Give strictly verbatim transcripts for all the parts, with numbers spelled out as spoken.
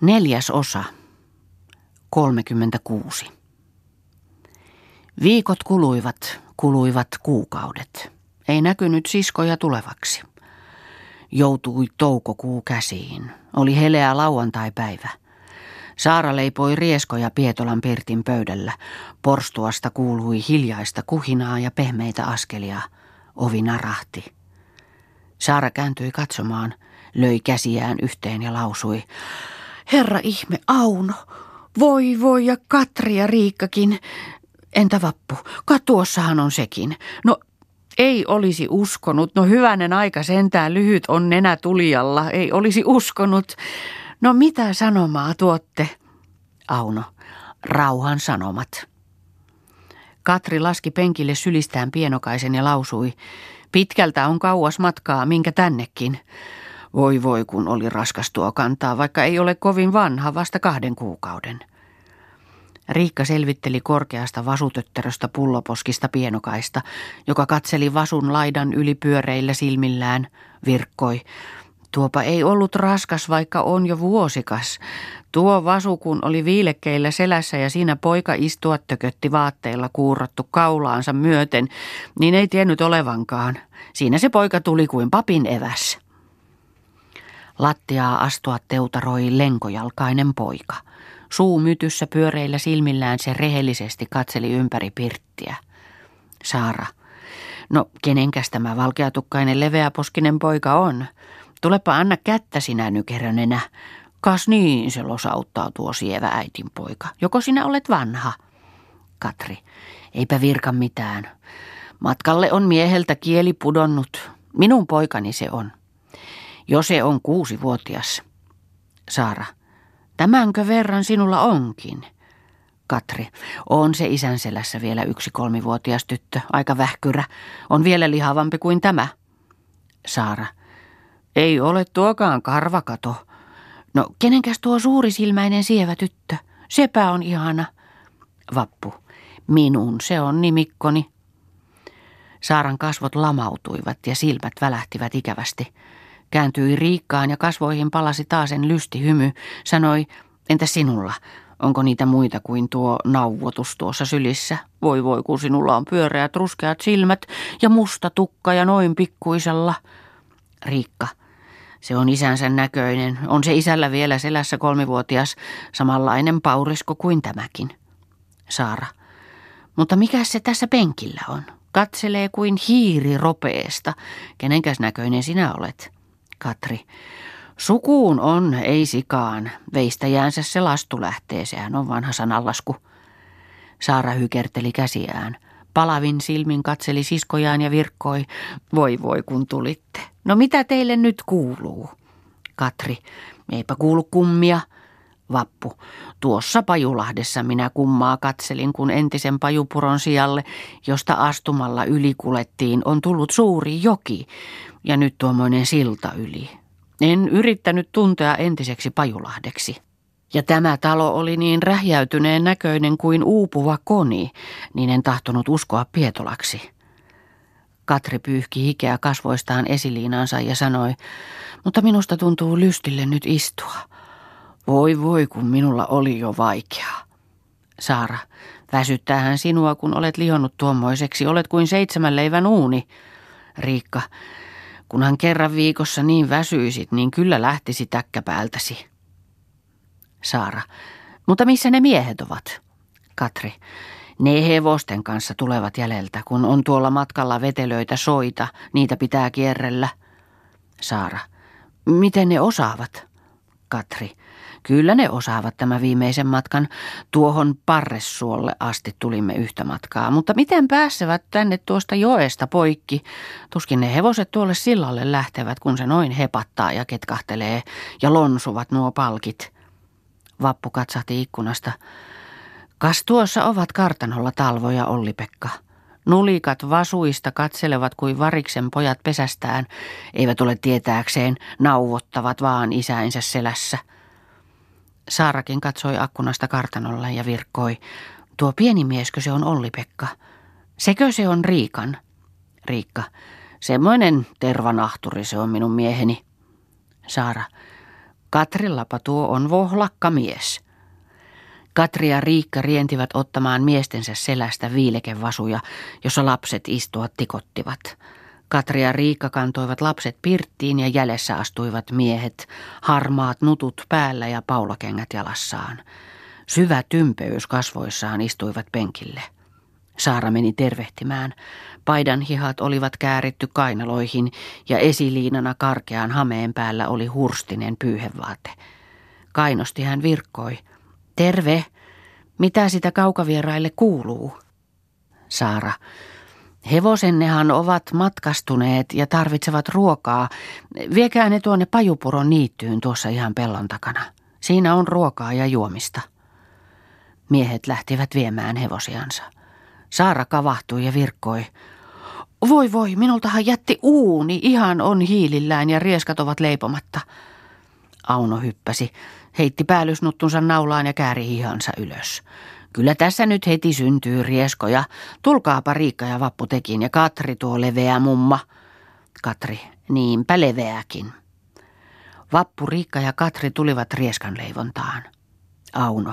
Neljäs osa, kolmekymmentäkuusi. Viikot kuluivat, kuluivat kuukaudet. Ei näkynyt siskoja tulevaksi. Joutui toukokuu käsiin. Oli heleä lauantaipäivä. Saara leipoi rieskoja Pietolan Pirtin pöydällä. Porstuasta kuului hiljaista kuhinaa ja pehmeitä askelia. Ovi narahti. Saara kääntyi katsomaan, löi käsiään yhteen ja lausui: Herra ihme, Auno, voi voi ja Katri ja Riikkakin. Entä Vappu, katuossahan on sekin. No ei olisi uskonut, no hyvänen aika sentään, lyhyt on nenä tulijalla, ei olisi uskonut. No mitä sanomaa tuotte? Auno, rauhan sanomat. Katri laski penkille sylistään pienokaisen ja lausui: Pitkältä on kauas matkaa, minkä tännekin. Voi voi, kun oli raskas tuo kantaa, vaikka ei ole kovin vanha, vasta kahden kuukauden. Riikka selvitteli korkeasta vasutötteröstä pulloposkista pienokaista, joka katseli vasun laidan yli pyöreillä silmillään, virkkoi. Tuopa ei ollut raskas, vaikka on jo vuosikas. Tuo vasu, kun oli viilekkeillä selässä ja siinä poika istua tökötti vaatteilla kuurrattu kaulaansa myöten, niin ei tiennyt olevankaan. Siinä se poika tuli kuin papin eväs. Lattiaa astua teutaroi lenkojalkainen poika. Suumytyssä pyöreillä silmillään se rehellisesti katseli ympäri pirttiä. Saara: No, kenenkäs tämä valkeatukkainen leveäposkinen poika on? Tulepa anna kättä sinä nykerönenä. Kas niin, se losauttaa tuo sievä äitin poika. Joko sinä olet vanha? Katri: Eipä virka mitään. Matkalle on mieheltä kieli pudonnut. Minun poikani se on. Jo se on kuusivuotias. Saara: Tämänkö verran sinulla onkin? Katri: On se isän selässä vielä yksi kolmivuotias tyttö, aika vähkyrä. On vielä lihavampi kuin tämä. Saara: Ei ole tuokaan karvakato. No, kenenkäs tuo suurisilmäinen sievä tyttö? Sepä on ihana. Vappu: Minun, se on nimikkoni. Saaran kasvot lamautuivat ja silmät välähtivät ikävästi. Kääntyi Riikkaan ja kasvoihin palasi taasen lysti hymy. Sanoi: Entä sinulla? Onko niitä muita kuin tuo nauvotus tuossa sylissä? Voi voi, kun sinulla on pyöreät ruskeat silmät ja musta tukka ja noin pikkuisella. Riikka: Se on isänsä näköinen. On se isällä vielä selässä kolmivuotias, samanlainen paurisko kuin tämäkin. Saara: Mutta mikä se tässä penkillä on? Katselee kuin hiiri ropeesta. Kenenkäs näköinen sinä olet? Katri: Sukuun on, ei sikaan. Veistäjäänsä se lastu lähtee, sehän on vanha sanallasku. Saara hykerteli käsiään. Palavin silmin katseli siskojaan ja virkkoi: Voi voi, kun tulitte. No mitä teille nyt kuuluu? Katri: Eipä kuulu kummia. Vappu: Tuossa Pajulahdessa minä kummaa katselin, kun entisen Pajupuron sijalle, josta astumalla ylikulettiin, on tullut suuri joki ja nyt tuommoinen silta yli. En yrittänyt tuntea entiseksi Pajulahdeksi. Ja tämä talo oli niin rähjäytyneen näköinen kuin uupuva koni, niin en tahtonut uskoa Pietolaksi. Katri pyyhki hikeä kasvoistaan esiliinansa ja sanoi: Mutta minusta tuntuu lystille nyt istua. Voi voi, kun minulla oli jo vaikeaa. Saara: Väsyttäähän sinua, kun olet lihonnut tuommoiseksi. Olet kuin seitsemän leivän uuni. Riikka: Kunhan kerran viikossa niin väsyisit, niin kyllä lähtisi täkkäpäältäsi. Saara: Mutta missä ne miehet ovat? Katri: Ne hevosten kanssa tulevat jäljeltä, kun on tuolla matkalla vetelöitä soita. Niitä pitää kierrellä. Saara: Miten ne osaavat? Katri: Kyllä ne osaavat tämä viimeisen matkan. Tuohon Parressuolle asti tulimme yhtä matkaa, mutta miten pääsevät tänne tuosta joesta poikki? Tuskin ne hevoset tuolle sillalle lähtevät, kun se noin hepattaa ja ketkahtelee ja lonsuvat nuo palkit. Vappu katsahti ikkunasta. Kas tuossa ovat kartanolla Talvo ja Olli-Pekka. Nulikat vasuista katselevat kuin variksen pojat pesästään, eivät ole tietääkseen, nauvottavat vaan isänsä selässä. Saarakin katsoi akkunasta kartanolle ja virkkoi: Tuo pieni mieskö se on Olli-Pekka? Sekö se on Riikan? Riikka: Semmoinen tervanahturi se on minun mieheni. Saara: Katri Lapatuo on vohlakka mies. Katri ja Riikka rientivät ottamaan miestensä selästä viilekevasuja, jossa lapset istua tikottivat. Katri ja Riikka kantoivat lapset pirttiin ja jäljessä astuivat miehet, harmaat nutut päällä ja paulakengät jalassaan. Syvä tympeys kasvoissaan istuivat penkille. Saara meni tervehtimään. Paidan hihat olivat kääritty kainaloihin ja esiliinana karkean hameen päällä oli hurstinen pyyhevaate. Kainosti hän virkkoi. Terve, mitä sitä kaukavieraille kuuluu? Saara, hevosennehan ovat matkastuneet ja tarvitsevat ruokaa. Viekää ne tuonne Pajupuron niittyyn tuossa ihan pellon takana. Siinä on ruokaa ja juomista. Miehet lähtivät viemään hevosiansa. Saara kavahtui ja virkkoi. Voi voi, minultahan jätti uuni, ihan on hiilillään ja rieskat ovat leipomatta. Auno hyppäsi, heitti päällysnuttunsa naulaan ja kääri hihansa ylös. Kyllä tässä nyt heti syntyy rieskoja. Tulkaapa Riikka ja Vappu tekin ja Katri tuo leveä mumma. Katri, niinpä leveäkin. Vappu, Riikka ja Katri tulivat rieskan leivontaan. Auno,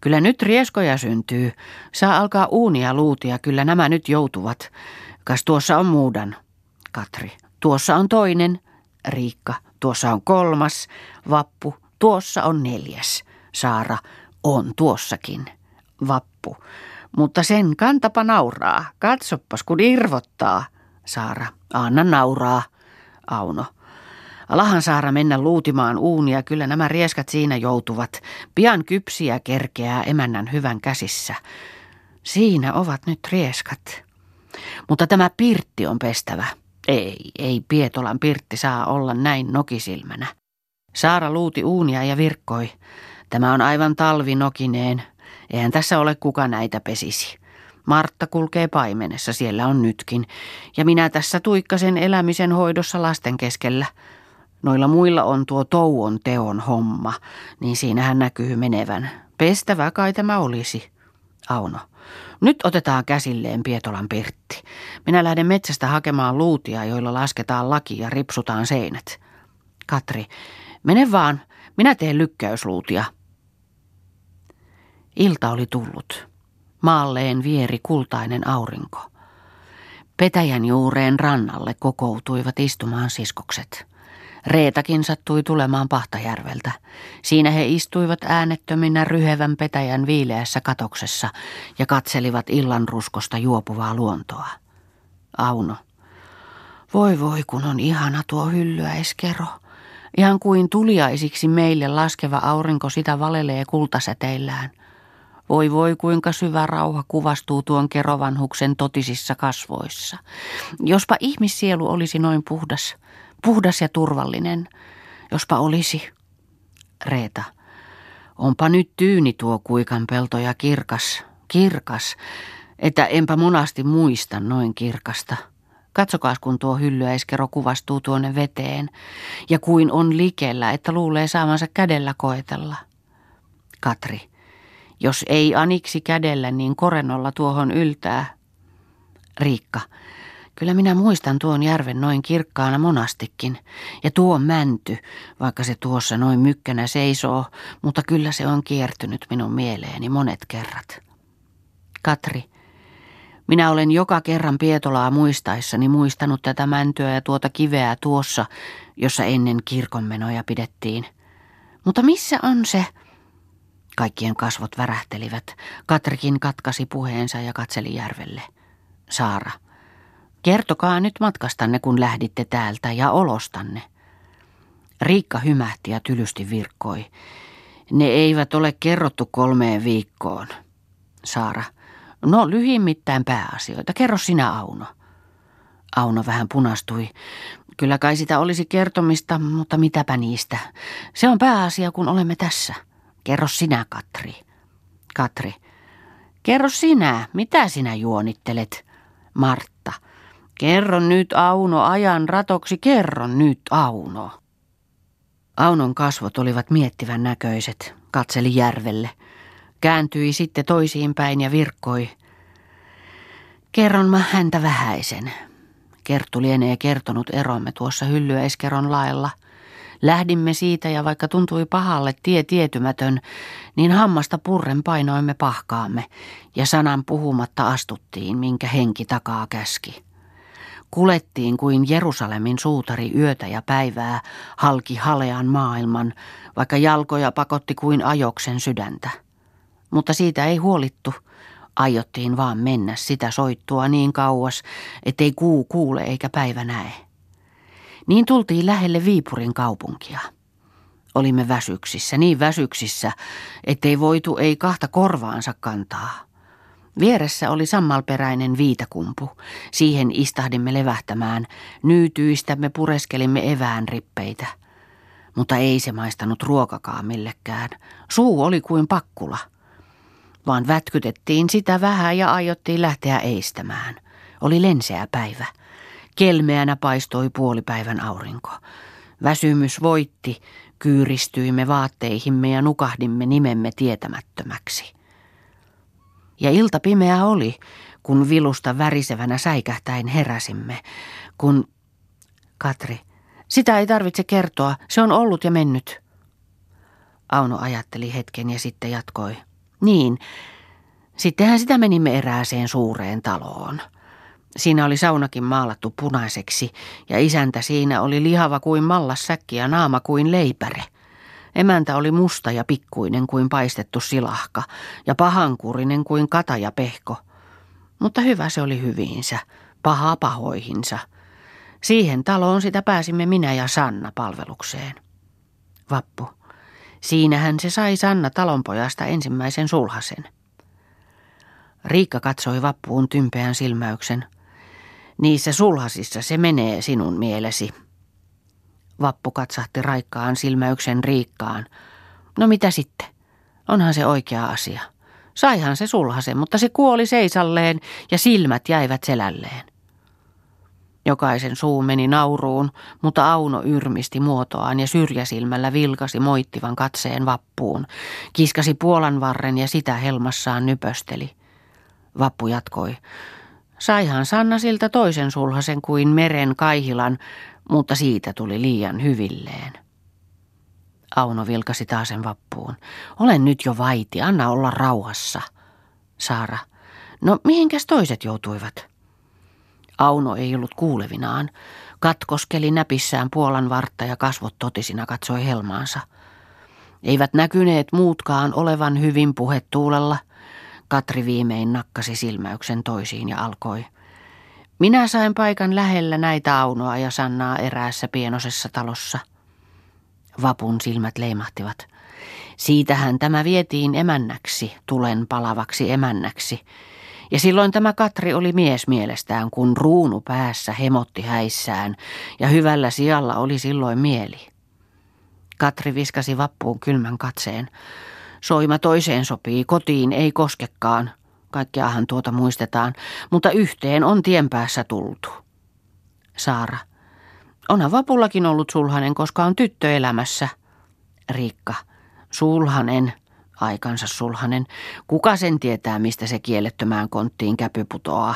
kyllä nyt rieskoja syntyy. Saa alkaa uunia luutia, kyllä nämä nyt joutuvat. Kas tuossa on muudan. Katri, tuossa on toinen. Riikka, tuossa on kolmas. Vappu, tuossa on neljäs. Saara, on tuossakin. Vappu, mutta sen kantapa nauraa. Katsopas kun irvottaa. Saara, anna nauraa. Auno, alahan Saara mennä luutimaan uunia, kyllä nämä rieskat siinä joutuvat. Pian kypsiä kerkeää emännän hyvän käsissä. Siinä ovat nyt rieskat. Mutta tämä pirtti on pestävä. Ei, ei Pietolan pirtti saa olla näin nokisilmänä. Saara luuti uunia ja virkkoi. Tämä on aivan talvinokineen. Eihän tässä ole kuka näitä pesisi. Martta kulkee paimenessa, siellä on nytkin. Ja minä tässä tuikkasen elämisen hoidossa lasten keskellä. Noilla muilla on tuo touon teon homma, niin siinähän näkyy menevän. Pestävä kai tämä olisi. Auno, nyt otetaan käsilleen Pietolan pirtti. Minä lähden metsästä hakemaan luutia, joilla lasketaan laki ja ripsutaan seinät. Katri, mene vaan, minä teen lykkäysluutia. Ilta oli tullut. Maalleen vieri kultainen aurinko. Petäjän juureen rannalle kokoutuivat istumaan siskokset. Reetakin sattui tulemaan Pahtajärveltä. Siinä he istuivat äänettöminä ryhevän petäjän viileässä katoksessa ja katselivat illanruskosta juopuvaa luontoa. Auno. Voi voi, kun on ihana tuo hyllyäiskero. Ihan kuin tuliaisiksi meille laskeva aurinko sitä valelee kultasäteillään. Voi voi, kuinka syvä rauha kuvastuu tuon kerovanhuksen totisissa kasvoissa. Jospa ihmissielu olisi noin puhdas. Puhdas ja turvallinen, jospa olisi. Reeta, onpa nyt tyyni tuo Kuikan pelto ja kirkas, kirkas, että enpä monasti muista noin kirkasta. Katsokaas, kun tuo hyllyäiskero kuvastuu tuonne veteen ja kuin on likellä, että luulee saamansa kädellä koetella. Katri, jos ei aniksi kädellä, niin korennolla tuohon yltää. Riikka, kyllä minä muistan tuon järven noin kirkkaana monastikin. Ja tuo mänty, vaikka se tuossa noin mykkänä seisoo, mutta kyllä se on kiertynyt minun mieleeni monet kerrat. Katri, minä olen joka kerran Pietolaa muistaessani muistanut tätä mäntyä ja tuota kiveä tuossa, jossa ennen kirkonmenoja pidettiin. Mutta missä on se? Kaikkien kasvot värähtelivät. Katrikin katkasi puheensa ja katseli järvelle. Saara. Kertokaa nyt matkastanne, kun lähditte täältä ja olostanne. Riikka hymähti ja tylysti virkkoi. Ne eivät ole kerrottu kolmeen viikkoon. Saara, no lyhimmittäin pääasioita. Kerro sinä, Auno. Auno vähän punastui. Kyllä kai sitä olisi kertomista, mutta mitäpä niistä. Se on pääasia, kun olemme tässä. Kerro sinä, Katri. Katri, kerro sinä, mitä sinä juonittelet? Martta. Kerro nyt, Auno, ajan ratoksi, kerro nyt, Auno. Aunon kasvot olivat miettivän näköiset, katseli järvelle. Kääntyi sitten toisiin päin ja virkkoi. Kerron mä häntä vähäisen. Kerttu lienee kertonut eromme tuossa hyllyäiskeron lailla. Lähdimme siitä ja vaikka tuntui pahalle tie tietymätön, niin hammasta purren painoimme pahkaamme ja sanan puhumatta astuttiin, minkä henki takaa käski. Kulettiin kuin Jerusalemin suutari yötä ja päivää halki halean maailman, vaikka jalkoja pakotti kuin ajoksen sydäntä. Mutta siitä ei huolittu. Aiottiin vaan mennä sitä soittua niin kauas, ettei kuu kuule eikä päivä näe. Niin tultiin lähelle Viipurin kaupunkia. Olimme väsyksissä, niin väsyksissä, ettei voitu ei kahta korvaansa kantaa. Vieressä oli sammalperäinen viitakumpu. Siihen istahdimme levähtämään. Nyytyistämme pureskelimme evään rippeitä. Mutta ei se maistanut ruokakaan millekään. Suu oli kuin pakkula. Vaan vätkytettiin sitä vähän ja aiottiin lähteä eistämään. Oli lenseä päivä. Kelmeänä paistoi puolipäivän aurinko. Väsymys voitti. Kyyristyimme vaatteihimme ja nukahdimme nimemme tietämättömäksi. Ja ilta pimeä oli, kun vilusta värisevänä säikähtäen heräsimme. Kun, Katri, sitä ei tarvitse kertoa, se on ollut ja mennyt. Auno ajatteli hetken ja sitten jatkoi. Niin, sittenhän sitä menimme erääseen suureen taloon. Siinä oli saunakin maalattu punaiseksi ja isäntä siinä oli lihava kuin mallassäkki ja naama kuin leipäre. Emäntä oli musta ja pikkuinen kuin paistettu silahka ja pahankurinen kuin kataja pehko. Mutta hyvä se oli hyviinsä, paha pahoihinsa. Siihen taloon sitä pääsimme minä ja Sanna palvelukseen. Vappu. Siinähän se sai Sanna talonpojasta ensimmäisen sulhasen. Riikka katsoi Vappuun tympeän silmäyksen. Niissä sulhasissa se menee sinun mielesi. Vappu katsahti raikkaan silmäyksen Riikkaan. No mitä sitten? Onhan se oikea asia. Saihan se sulhasen, mutta se kuoli seisalleen ja silmät jäivät selälleen. Jokaisen suu meni nauruun, mutta Auno yrmisti muotoaan ja syrjäsilmällä vilkasi moittivan katseen Vappuun. Kiskasi puolanvarren ja sitä helmassaan nypösteli. Vappu jatkoi. Saihan Sanna siltä toisen sulhasen kuin meren Kaihilan, mutta siitä tuli liian hyvilleen. Auno vilkasi taasen Vappuun. Olen nyt jo vaiti, anna olla rauhassa. Saara. No mihinkäs toiset joutuivat? Auno ei ollut kuulevinaan. Katkoskeli näpissään puolan vartta ja kasvot totisina katsoi helmaansa. Eivät näkyneet muutkaan olevan hyvin puhetuulella. Katri viimein nakkasi silmäyksen toisiin ja alkoi. Minä sain paikan lähellä näitä Aunoa ja Sannaa eräässä pienosessa talossa. Vapun silmät leimahtivat. Siitähän tämä vietiin emännäksi, tulen palavaksi emännäksi. Ja silloin tämä Katri oli mies mielestään, kun ruunu päässä hemotti häissään, ja hyvällä sijalla oli silloin mieli. Katri viskasi Vappuun kylmän katseen. Soima toiseen sopii, kotiin ei koskekaan. Kaikkiahan tuota muistetaan, mutta yhteen on tien päässä tultu. Saara. Onhan Vapullakin ollut sulhanen, koska on tyttö elämässä. Riikka. Sulhanen. Aikansa sulhanen. Kuka sen tietää, mistä se kiellettömään konttiin käpy putoaa?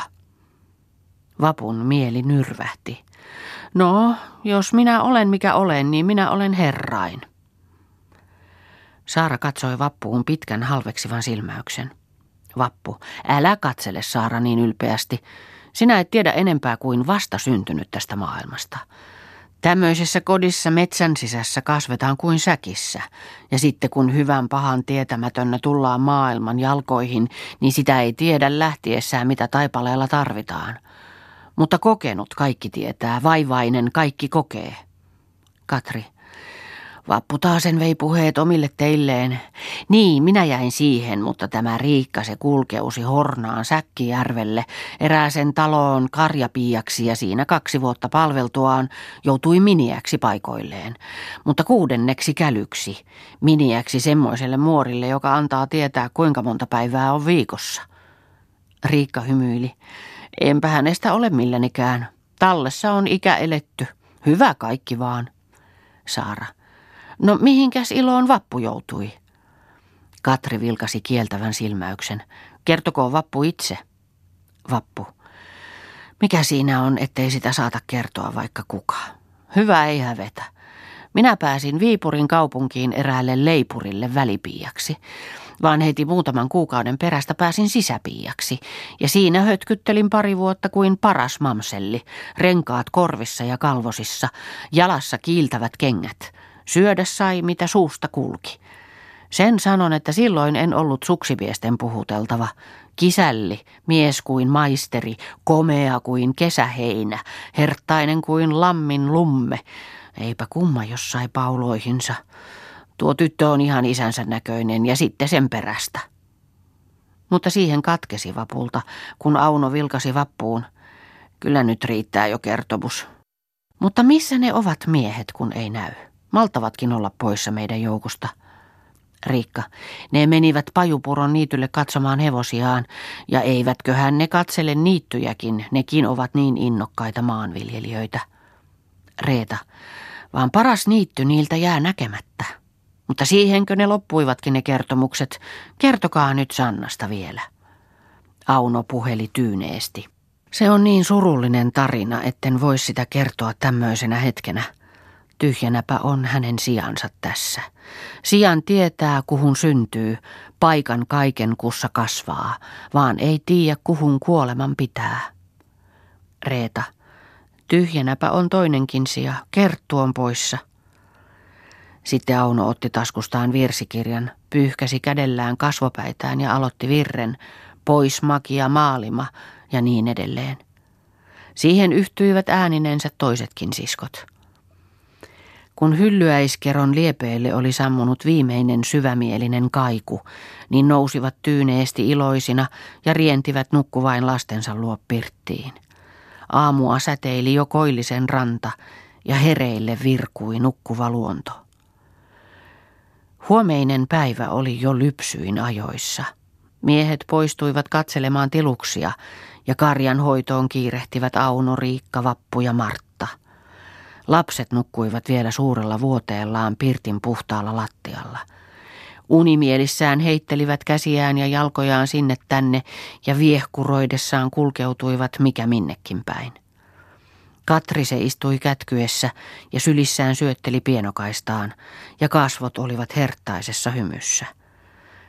Vapun mieli nyrvähti. No, jos minä olen mikä olen, niin minä olen herrain. Saara katsoi Vappuun pitkän halveksivan silmäyksen. Vappu, älä katsele Saara niin ylpeästi. Sinä et tiedä enempää kuin vasta syntynyt tästä maailmasta. Tämmöisessä kodissa metsän sisässä kasvetaan kuin säkissä, ja sitten kun hyvän pahan tietämätönnä tullaan maailman jalkoihin, niin sitä ei tiedä lähtiessään, mitä taipaleella tarvitaan. Mutta kokenut kaikki tietää, vaivainen kaikki kokee. Katri, Vappu taasen vei puheet omille teilleen. Niin, minä jäin siihen, mutta tämä Riikka se kulkeusi Hornaan Säkkijärvelle, erääsen taloon karjapiiaksi ja siinä kaksi vuotta palveltuaan joutui miniäksi paikoilleen. Mutta kuudenneksi kälyksi, miniäksi semmoiselle muorille, joka antaa tietää kuinka monta päivää on viikossa. Riikka hymyili. Enpä hänestä ole millänikään. Tallessa on ikä eletty. Hyvä kaikki vaan. Saara. No mihinkäs iloon Vappu joutui? Katri vilkasi kieltävän silmäyksen. Kertokoon Vappu itse. Vappu. Mikä siinä on, ettei sitä saata kertoa vaikka kuka? Hyvä ei hävetä. Minä pääsin Viipurin kaupunkiin eräälle leipurille välipiiaksi, vaan heti muutaman kuukauden perästä pääsin sisäpiiaksi, ja siinä hötkyttelin pari vuotta kuin paras mamselli, renkaat korvissa ja kalvosissa, jalassa kiiltävät kengät. Syödä sai, mitä suusta kulki. Sen sanon, että silloin en ollut suksiviesten puhuteltava. Kisälli, mies kuin maisteri, komea kuin kesäheinä, herttainen kuin lammin lumme. Eipä kumma, jos sai pauloihinsa. Tuo tyttö on ihan isänsä näköinen ja sitten sen perästä. Mutta siihen katkesi vapulta, kun Auno vilkasi vappuun. Kyllä nyt riittää jo kertomus. Mutta missä ne ovat miehet, kun ei näy? Maltavatkin olla poissa meidän joukosta. Riikka, ne menivät Pajupuron niitylle katsomaan hevosiaan, ja eivätköhän ne katsele niittyjäkin, nekin ovat niin innokkaita maanviljelijöitä. Reeta, vaan paras niitty niiltä jää näkemättä. Mutta siihenkö ne loppuivatkin ne kertomukset? Kertokaa nyt Sannasta vielä. Auno puheli tyyneesti. Se on niin surullinen tarina, etten voi sitä kertoa tämmöisenä hetkenä. Tyhjänäpä on hänen sijansa tässä. Sijan tietää, kuhun syntyy, paikan kaiken, kussa kasvaa, vaan ei tiedä, kuhun kuoleman pitää. Reeta, tyhjänäpä on toinenkin sija, Kerttu on poissa. Sitten Auno otti taskustaan virsikirjan, pyyhkäsi kädellään kasvopäitään ja aloitti virren, pois makia maalima ja niin edelleen. Siihen yhtyivät ääninensä toisetkin siskot. Kun hyllyäiskeron liepeille oli sammunut viimeinen syvämielinen kaiku, niin nousivat tyyneesti iloisina ja rientivät nukkuvain lastensa luo pirttiin. Aamua säteili jo koillisen ranta ja hereille virkui nukkuva luonto. Huomeinen päivä oli jo lypsyin ajoissa. Miehet poistuivat katselemaan tiluksia ja karjan hoitoon kiirehtivät Auno, Riikka, Vappu ja Martta. Lapset nukkuivat vielä suurella vuoteellaan pirtin puhtaalla lattialla. Unimielissään heittelivät käsiään ja jalkojaan sinne tänne ja viehkuroidessaan kulkeutuivat mikä minnekin päin. Katri se istui kätkyessä ja sylissään syötteli pienokaistaan ja kasvot olivat herttaisessa hymyssä.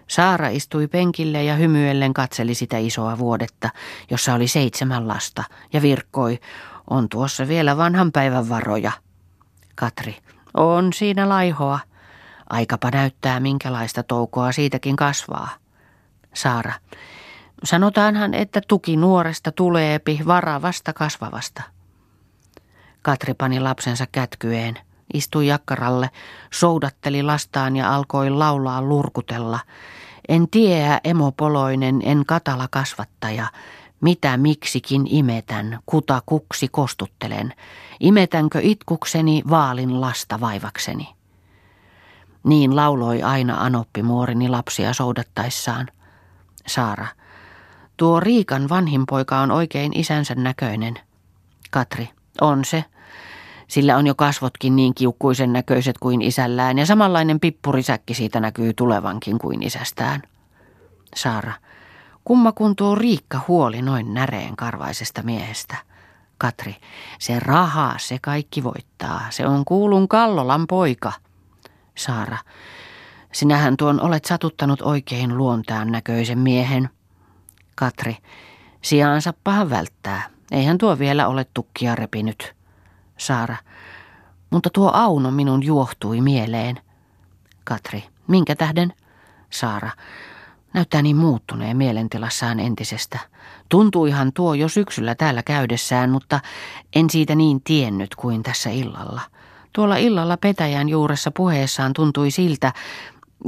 Saara istui penkille ja hymyellen katseli sitä isoa vuodetta, jossa oli seitsemän lasta ja virkkoi, on tuossa vielä vanhan päivän varoja. Katri, on siinä laihoa. Aikapa näyttää, minkälaista toukoa siitäkin kasvaa. Saara, sanotaanhan, että tuki nuoresta tuleepi varavasta kasvavasta. Katri pani lapsensa kätkyeen, istui jakkaralle, soudatteli lastaan ja alkoi laulaa lurkutella. En tiedä, emopoloinen, en katala kasvattaja. Mitä miksikin imetän, kuta kuksi kostuttelen. Imetänkö itkukseni, vaalin lasta vaivakseni. Niin lauloi aina anoppimuorini lapsia soudattaessaan. Saara, tuo Riikan vanhin poika on oikein isänsä näköinen. Katri, on se. Sillä on jo kasvotkin niin kiukkuisen näköiset kuin isällään, ja samanlainen pippurisäkki siitä näkyy tulevankin kuin isästään. Saara, kumma kun tuo Riikka huoli noin näreen karvaisesta miehestä. Katri, se raha, se kaikki voittaa. Se on kuulun Kallolan poika. Saara, sinähän tuon olet satuttanut oikein luontaan näköisen miehen. Katri, sijaansa pahan välttää. Eihän tuo vielä ole tukkia repinyt. Saara, mutta tuo Auno minun juohtui mieleen. Katri, minkä tähden? Saara, näyttää niin muuttuneen mielentilassaan entisestä. Tuntuihan tuo jo syksyllä täällä käydessään, mutta en siitä niin tiennyt kuin tässä illalla. Tuolla illalla Petäjän juuressa puheessaan tuntui siltä,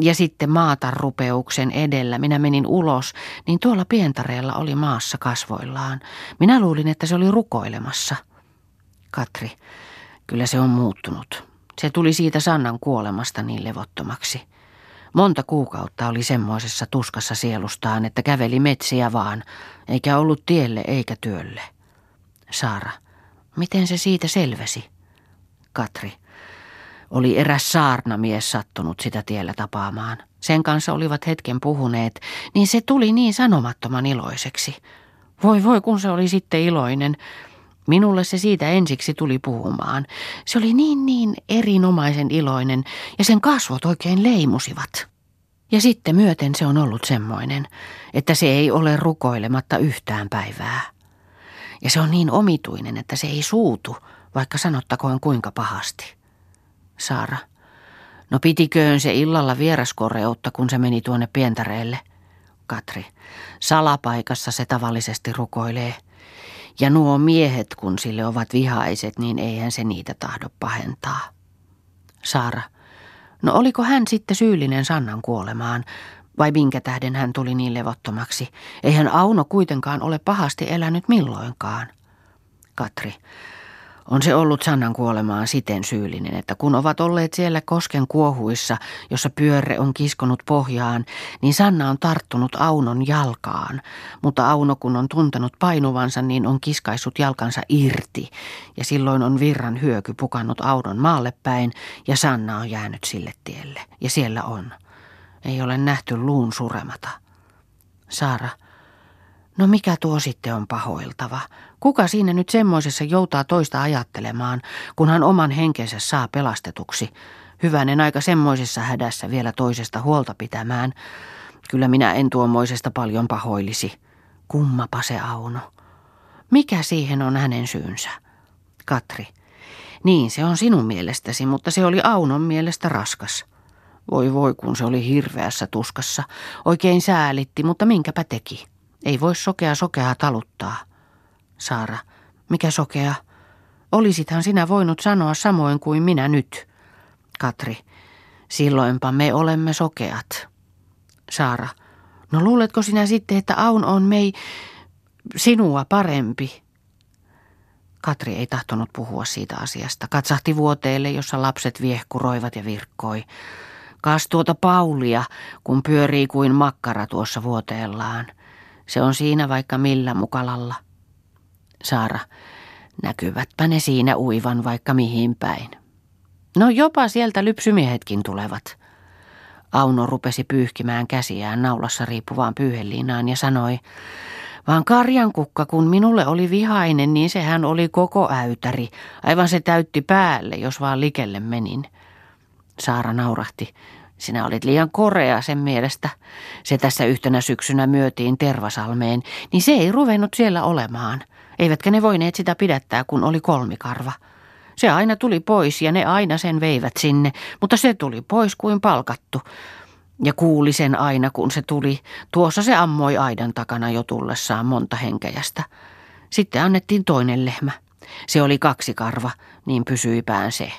ja sitten maatanrupeuksen edellä minä menin ulos, niin tuolla pientareella oli maassa kasvoillaan. Minä luulin, että se oli rukoilemassa. Katri, kyllä se on muuttunut. Se tuli siitä Sannan kuolemasta niin levottomaksi. Monta kuukautta oli semmoisessa tuskassa sielustaan, että käveli metsiä vaan, eikä ollut tielle eikä työlle. Saara, miten se siitä selvesi? Katri, oli eräs saarnamies sattunut sitä tiellä tapaamaan. Sen kanssa olivat hetken puhuneet, niin se tuli niin sanomattoman iloiseksi. Voi voi, kun se oli sitten iloinen. Minulle se siitä ensiksi tuli puhumaan. Se oli niin niin erinomaisen iloinen ja sen kasvot oikein leimusivat. Ja sitten myöten se on ollut semmoinen, että se ei ole rukoilematta yhtään päivää. Ja se on niin omituinen, että se ei suutu, vaikka sanottakoon kuinka pahasti. Saara, no pitiköön se illalla vieraskoreutta, kun se meni tuonne Pientareelle. Katri, salapaikassa se tavallisesti rukoilee. Ja nuo miehet, kun sille ovat vihaiset, niin eihän se niitä tahdo pahentaa. Saara, no oliko hän sitten syyllinen Sannan kuolemaan, vai minkä tähden hän tuli niin levottomaksi? Eihän Auno kuitenkaan ole pahasti elänyt milloinkaan. Katri, on se ollut Sannan kuolemaan siten syyllinen, että kun ovat olleet siellä kosken kuohuissa, jossa pyörre on kiskonut pohjaan, niin Sanna on tarttunut Aunon jalkaan. Mutta Auno kun on tuntenut painuvansa, niin on kiskaissut jalkansa irti. Ja silloin on virran hyöky pukannut Aunon maalle päin ja Sanna on jäänyt sille tielle. Ja siellä on. Ei ole nähty luun suremata. Saara, no mikä tuo sitten on pahoiltava? Kuka siinä nyt semmoisessa joutaa toista ajattelemaan, kun hän oman henkensä saa pelastetuksi? Hyvänen aika semmoisessa hädässä vielä toisesta huolta pitämään. Kyllä minä en tuommoisesta paljon pahoilisi. Kummapa se Auno. Mikä siihen on hänen syynsä? Katri, niin se on sinun mielestäsi, mutta se oli Aunon mielestä raskas. Voi voi, kun se oli hirveässä tuskassa. Oikein säälitti, mutta minkäpä teki? Ei voi sokea sokeaa taluttaa. Saara, mikä sokea? Olisithan sinä voinut sanoa samoin kuin minä nyt. Katri, silloinpa me olemme sokeat. Saara, no luuletko sinä sitten, että Aun on mei sinua parempi? Katri ei tahtonut puhua siitä asiasta. Katsahti vuoteelle, jossa lapset viehkuroivat ja virkkoi. Kas tuota Paulia, kun pyörii kuin makkara tuossa vuoteellaan. Se on siinä vaikka millä mukalalla. Saara, näkyvätpä ne siinä uivan vaikka mihin päin. No jopa sieltä lypsymiehetkin tulevat. Auno rupesi pyyhkimään käsiään naulassa riippuvaan pyyheliinaan ja sanoi, vaan karjankukka kun minulle oli vihainen, niin sehän oli koko äytäri. Aivan se täytti päälle, jos vaan likelle menin. Saara naurahti. Sinä olit liian korea sen mielestä. Se tässä yhtenä syksynä myötiin Tervasalmeen, niin se ei ruvennut siellä olemaan. Eivätkä ne voineet sitä pidättää, kun oli kolmikarva. Se aina tuli pois ja ne aina sen veivät sinne, mutta se tuli pois kuin palkattu. Ja kuuli sen aina, kun se tuli. Tuossa se ammoi aidan takana jo tullessaan monta henkäjästä. Sitten annettiin toinen lehmä. Se oli kaksikarva, niin pysyipään se.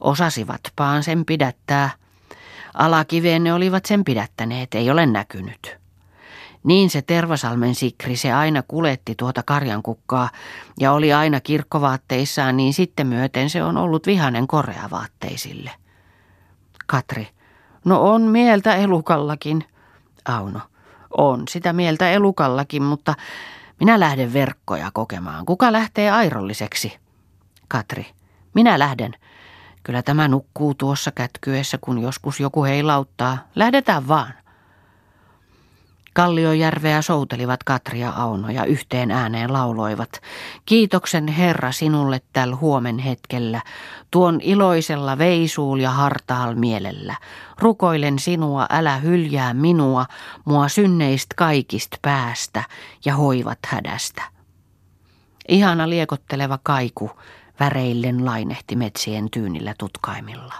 Osasivatpaan sen pidättää. Alakiveen ne olivat sen pidättäneet, ei ole näkynyt. Niin se Tervasalmen Sikri, se aina kuletti tuota karjankukkaa ja oli aina kirkkovaatteissaan, niin sitten myöten se on ollut vihainen koreavaatteisille. Katri, no on mieltä elukallakin. Auno, on sitä mieltä elukallakin, mutta minä lähden verkkoja kokemaan. Kuka lähtee airolliseksi? Katri, minä lähden. Kyllä tämä nukkuu tuossa kätkyessä, kun joskus joku heilauttaa. Lähdetään vaan. Kalliojärveä soutelivat Katri ja Auno ja yhteen ääneen lauloivat. Kiitoksen Herra sinulle tällä huomen hetkellä, tuon iloisella veisuul ja hartaal mielellä. Rukoilen sinua, älä hyljää minua, mua synneist kaikist päästä ja hoivat hädästä. Ihana liekotteleva kaiku väreillen lainehti metsien tyynillä tutkaimilla.